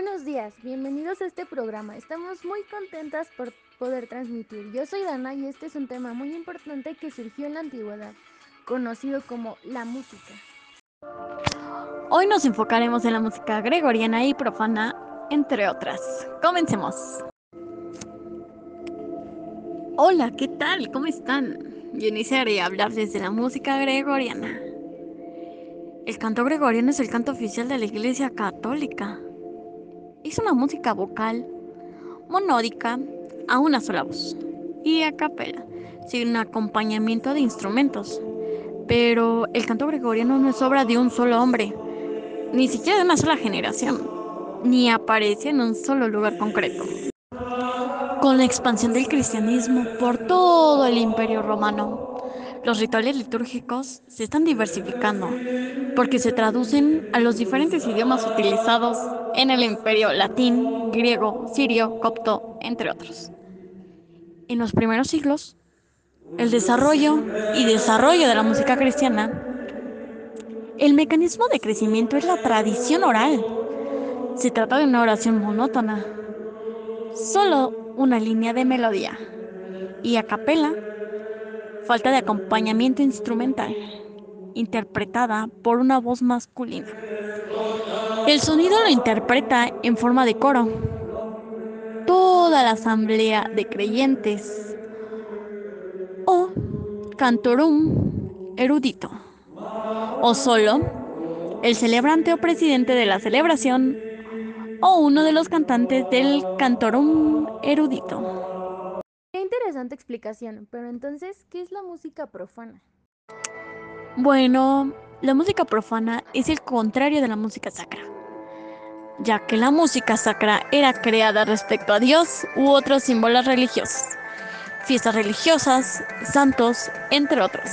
Buenos días, bienvenidos a este programa. Estamos muy contentas por poder transmitir. Yo soy Dana y este es un tema muy importante que surgió en la antigüedad, conocido como la música. Hoy nos enfocaremos en la música gregoriana y profana, entre otras. Comencemos. Hola, ¿qué tal? ¿Cómo están? Yo iniciaré a hablar desde la música gregoriana. El canto gregoriano es el canto oficial de la Iglesia Católica. Es una música vocal, monódica, a una sola voz y a capela, sin acompañamiento de instrumentos. Pero el canto gregoriano no es obra de un solo hombre, ni siquiera de una sola generación, ni aparece en un solo lugar concreto. Con la expansión del cristianismo por todo el Imperio Romano, los rituales litúrgicos se están diversificando porque se traducen a los diferentes idiomas utilizados en el imperio latín, griego, sirio, copto, entre otros. En los primeros siglos, el desarrollo de la música cristiana, el mecanismo de crecimiento es la tradición oral. Se trata de una oración monótona, solo una línea de melodía y a capella, falta de acompañamiento instrumental, interpretada por una voz masculina. El sonido lo interpreta en forma de coro toda la asamblea de creyentes o cantorum erudito, o solo el celebrante o presidente de la celebración o uno de los cantantes del cantorum erudito. Interesante explicación, pero entonces, ¿qué es la música profana? Bueno, la música profana es el contrario de la música sacra, ya que la música sacra era creada respecto a Dios u otros símbolos religiosos, fiestas religiosas, santos, entre otros.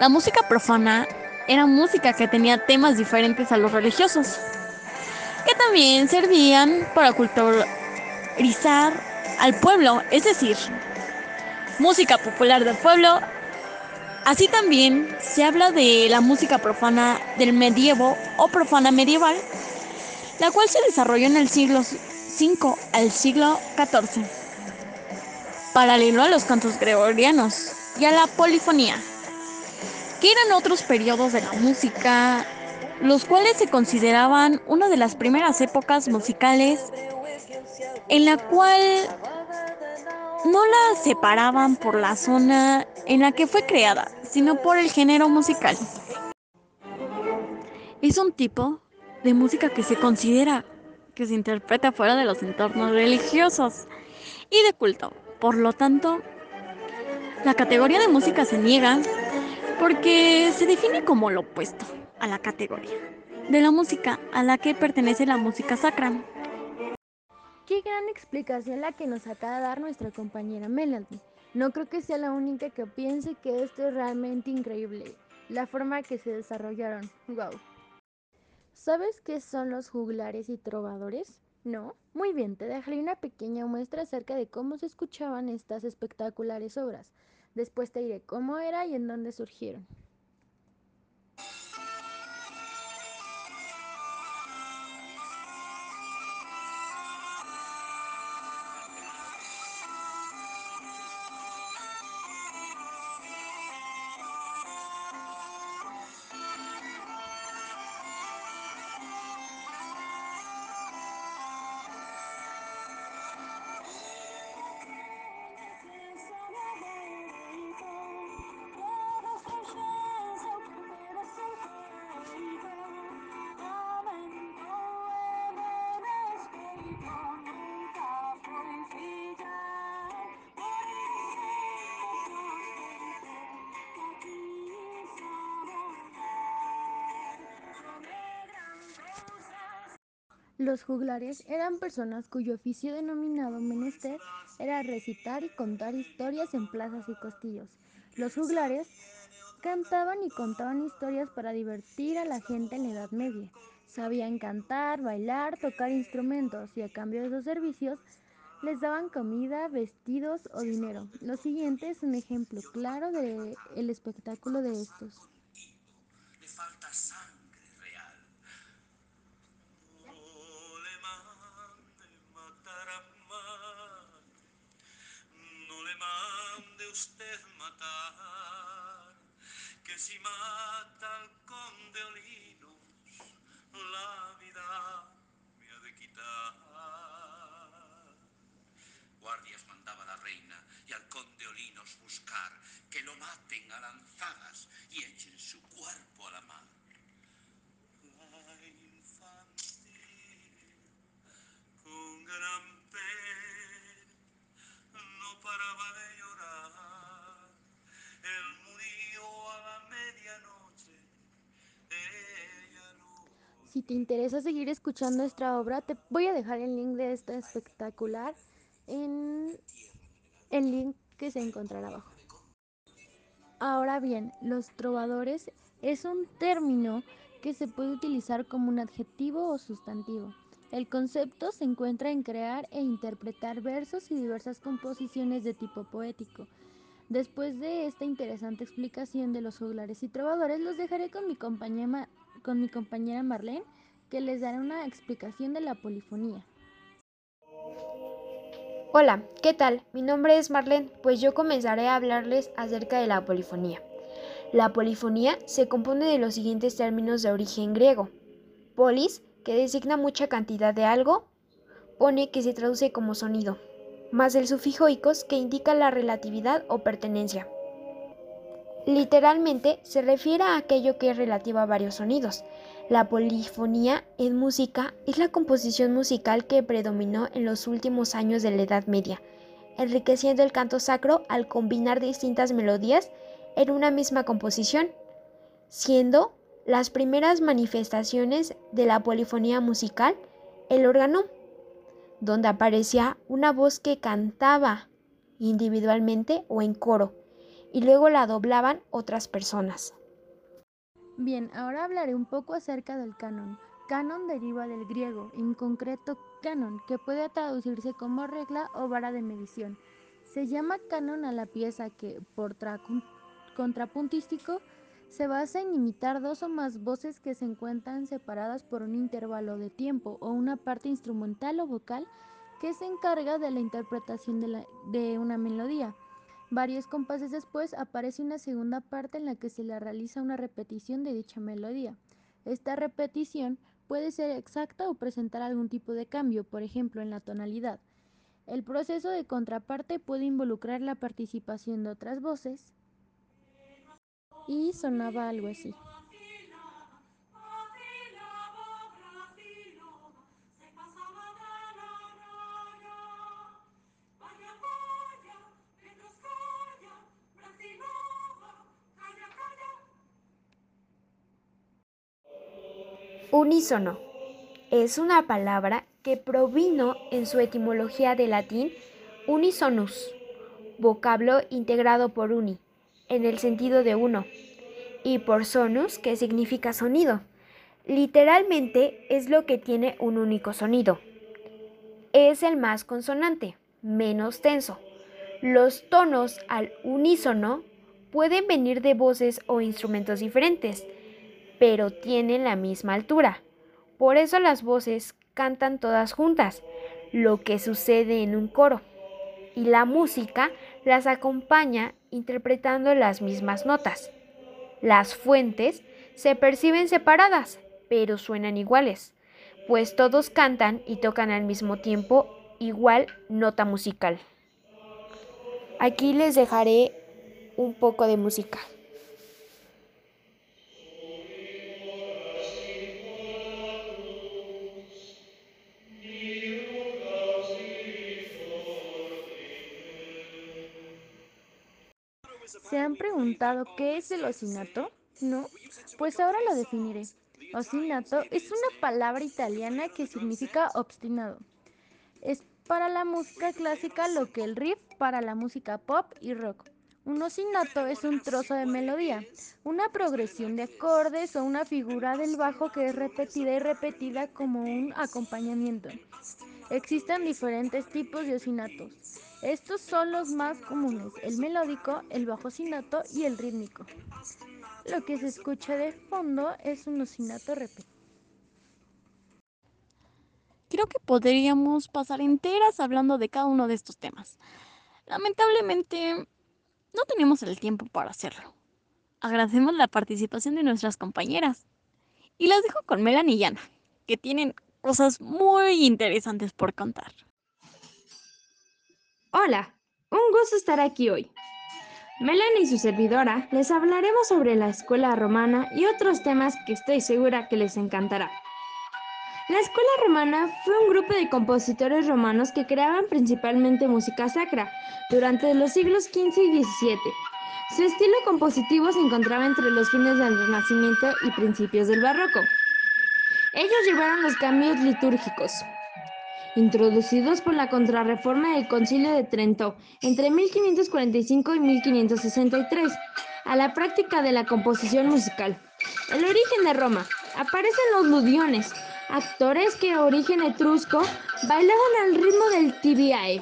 La música profana era música que tenía temas diferentes a los religiosos, que también servían para culturizar al pueblo, es decir, música popular del pueblo. Así también se habla de la música profana del medievo o profana medieval, la cual se desarrolló en el siglo V al siglo XIV, paralelo a los cantos gregorianos y a la polifonía, que eran otros periodos de la música, los cuales se consideraban una de las primeras épocas musicales en la cual no la separaban por la zona en la que fue creada, sino por el género musical. Es un tipo de música que se considera que se interpreta fuera de los entornos religiosos y de culto. Por lo tanto, la categoría de música se niega porque se define como lo opuesto a la categoría de la música a la que pertenece la música sacra. Qué gran explicación la que nos acaba de dar nuestra compañera Melanie. No creo que sea la única que piense que esto es realmente increíble, la forma que se desarrollaron. ¡Wow! ¿Sabes qué son los juglares y trovadores? ¿No? Muy bien, te dejaré una pequeña muestra acerca de cómo se escuchaban estas espectaculares obras. Después te diré cómo era y en dónde surgieron. Los juglares eran personas cuyo oficio denominado menester era recitar y contar historias en plazas y castillos. Los juglares cantaban y contaban historias para divertir a la gente en la Edad Media. Sabían cantar, bailar, tocar instrumentos y a cambio de sus servicios les daban comida, vestidos o dinero. Lo siguiente es un ejemplo claro del espectáculo de estos. Le falta sangre real. usted matar, que si mata al conde Olinos, la vida me ha de quitar. Guardias mandaba la reina y al conde Olinos buscar, que lo maten a lanzadas y echen su cuerpo a la mar. La infantil, con gran pena, no paraba de llorar. Él murió a la medianoche, ella no. Si te interesa seguir escuchando esta obra, te voy a dejar el link de esta espectacular en el link que se encontrará abajo. Ahora bien, los trovadores es un término que se puede utilizar como un adjetivo o sustantivo. El concepto se encuentra en crear e interpretar versos y diversas composiciones de tipo poético. Después de esta interesante explicación de los juglares y trovadores, los dejaré con mi compañera Marlene, que les dará una explicación de la polifonía. Hola, ¿qué tal? Mi nombre es Marlene, pues yo comenzaré a hablarles acerca de la polifonía. La polifonía se compone de los siguientes términos de origen griego. Polis, que designa mucha cantidad de algo, pone, que se traduce como sonido, más el sufijo ikos, que indica la relatividad o pertenencia. Literalmente se refiere a aquello que es relativo a varios sonidos. La polifonía en música es la composición musical que predominó en los últimos años de la Edad Media, enriqueciendo el canto sacro al combinar distintas melodías en una misma composición, siendo las primeras manifestaciones de la polifonía musical el órgano, donde aparecía una voz que cantaba individualmente o en coro, y luego la doblaban otras personas. Bien, ahora hablaré un poco acerca del canon. Canon deriva del griego, en concreto canon, que puede traducirse como regla o vara de medición. Se llama canon a la pieza que, por contrapuntístico, se basa en imitar dos o más voces que se encuentran separadas por un intervalo de tiempo o una parte instrumental o vocal que se encarga de la interpretación de una melodía. Varios compases después aparece una segunda parte en la que se le realiza una repetición de dicha melodía. Esta repetición puede ser exacta o presentar algún tipo de cambio, por ejemplo en la tonalidad. El proceso de contraparte puede involucrar la participación de otras voces y sonaba algo así. Unísono es una palabra que provino en su etimología del latín unisonus, vocablo integrado por uni, en el sentido de uno, y por sonus, que significa sonido. Literalmente es lo que tiene un único sonido. Es el más consonante, menos tenso. Los tonos al unísono pueden venir de voces o instrumentos diferentes, pero tienen la misma altura. Por eso las voces cantan todas juntas, lo que sucede en un coro, y la música las acompaña interpretando las mismas notas. Las fuentes se perciben separadas, pero suenan iguales, pues todos cantan y tocan al mismo tiempo igual nota musical. Aquí les dejaré un poco de música. ¿Se han preguntado qué es el ostinato? ¿No? Pues ahora lo definiré. Ostinato es una palabra italiana que significa obstinado. Es para la música clásica lo que el riff para la música pop y rock. Un ostinato es un trozo de melodía, una progresión de acordes o una figura del bajo que es repetida y repetida como un acompañamiento. Existen diferentes tipos de ostinatos. Estos son los más comunes: el melódico, el bajo ostinato y el rítmico. Lo que se escucha de fondo es un ostinato repetido. Creo que podríamos pasar enteras hablando de cada uno de estos temas. Lamentablemente, no tenemos el tiempo para hacerlo. Agradecemos la participación de nuestras compañeras. Y las dejo con Melanie y Ana, que tienen cosas muy interesantes por contar. Hola, un gusto estar aquí hoy. Melanie y su servidora les hablaremos sobre la escuela romana y otros temas que estoy segura que les encantará. La escuela romana fue un grupo de compositores romanos que creaban principalmente música sacra durante los siglos XV y XVII. Su estilo compositivo se encontraba entre los fines del Renacimiento y principios del Barroco. Ellos llevaron los cambios litúrgicos, introducidos por la contrarreforma del Concilio de Trento entre 1545 y 1563, a la práctica de la composición musical. El origen de Roma. Aparecen los ludiones, actores que de origen etrusco bailaban al ritmo del tibiae,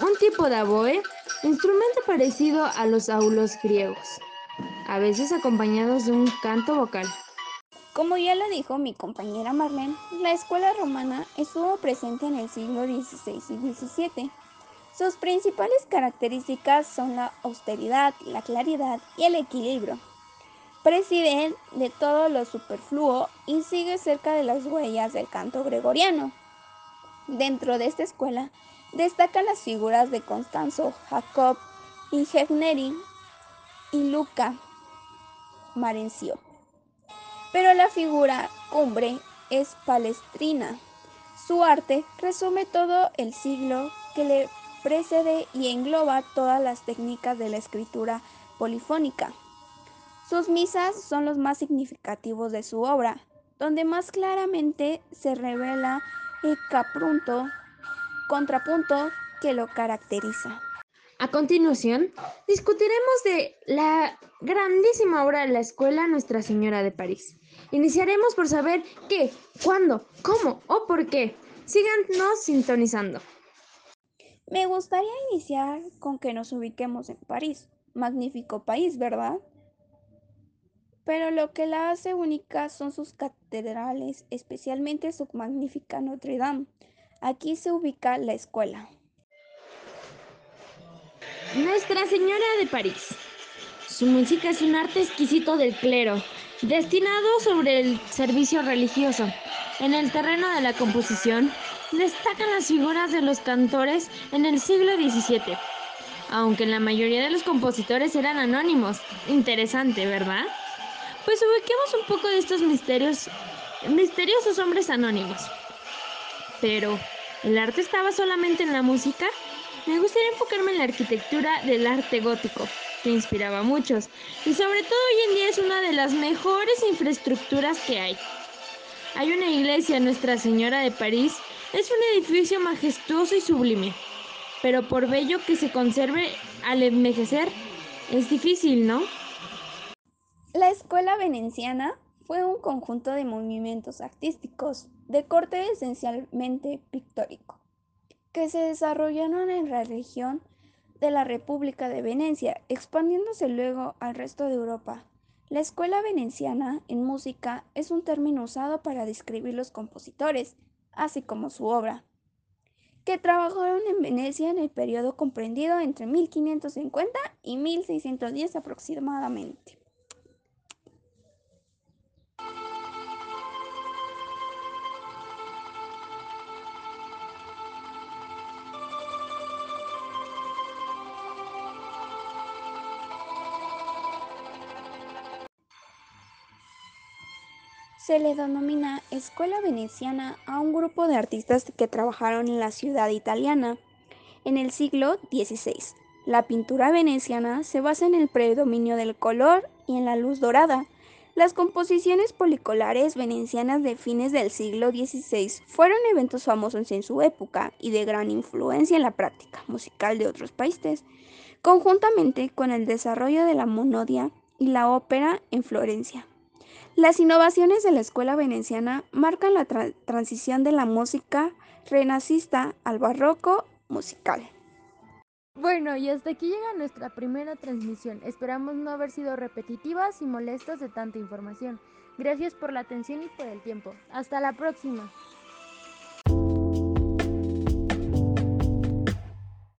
un tipo de oboe, instrumento parecido a los aulos griegos, a veces acompañados de un canto vocal. Como ya lo dijo mi compañera Marlene, la escuela romana estuvo presente en el siglo XVI y XVII. Sus principales características son la austeridad, la claridad y el equilibrio. Preside de todo lo superfluo y sigue cerca de las huellas del canto gregoriano. Dentro de esta escuela destacan las figuras de Constanzo Jacob Ingegneri y Luca Marencio. Pero la figura cumbre es Palestrina. Su arte resume todo el siglo que le precede y engloba todas las técnicas de la escritura polifónica. Sus misas son los más significativos de su obra, donde más claramente se revela el contrapunto que lo caracteriza. A continuación, discutiremos de la grandísima obra de la escuela Nuestra Señora de París. Iniciaremos por saber qué, cuándo, cómo o por qué. Síganos sintonizando. Me gustaría iniciar con que nos ubiquemos en París. Magnífico país, ¿verdad? Pero lo que la hace única son sus catedrales, especialmente su magnífica Notre Dame. Aquí se ubica la escuela. Nuestra Señora de París. Su música es un arte exquisito del clero, destinado sobre el servicio religioso. En el terreno de la composición, destacan las figuras de los cantores en el siglo XVII. Aunque la mayoría de los compositores eran anónimos. Interesante, ¿verdad? Pues ubiquemos un poco de estos misteriosos hombres anónimos. Pero, ¿el arte estaba solamente en la música? Me gustaría enfocarme en la arquitectura del arte gótico, que inspiraba a muchos, y sobre todo hoy en día es una de las mejores infraestructuras que hay. Hay una iglesia, Nuestra Señora de París, es un edificio majestuoso y sublime, pero por bello que se conserve al envejecer, es difícil, ¿no? La escuela veneciana fue un conjunto de movimientos artísticos de corte esencialmente pictórico, que se desarrollaron en la región de la República de Venecia, expandiéndose luego al resto de Europa. La escuela veneciana en música es un término usado para describir los compositores, así como su obra, que trabajaron en Venecia en el periodo comprendido entre 1550 y 1610 aproximadamente. Se le denomina escuela veneciana a un grupo de artistas que trabajaron en la ciudad italiana en el siglo XVI. La pintura veneciana se basa en el predominio del color y en la luz dorada. Las composiciones policolares venecianas de fines del siglo XVI fueron eventos famosos en su época y de gran influencia en la práctica musical de otros países, conjuntamente con el desarrollo de la monodia y la ópera en Florencia. Las innovaciones de la escuela veneciana marcan la transición de la música renacista al barroco musical. Bueno, y hasta aquí llega nuestra primera transmisión. Esperamos no haber sido repetitivas y molestas de tanta información. Gracias por la atención y por el tiempo. Hasta la próxima.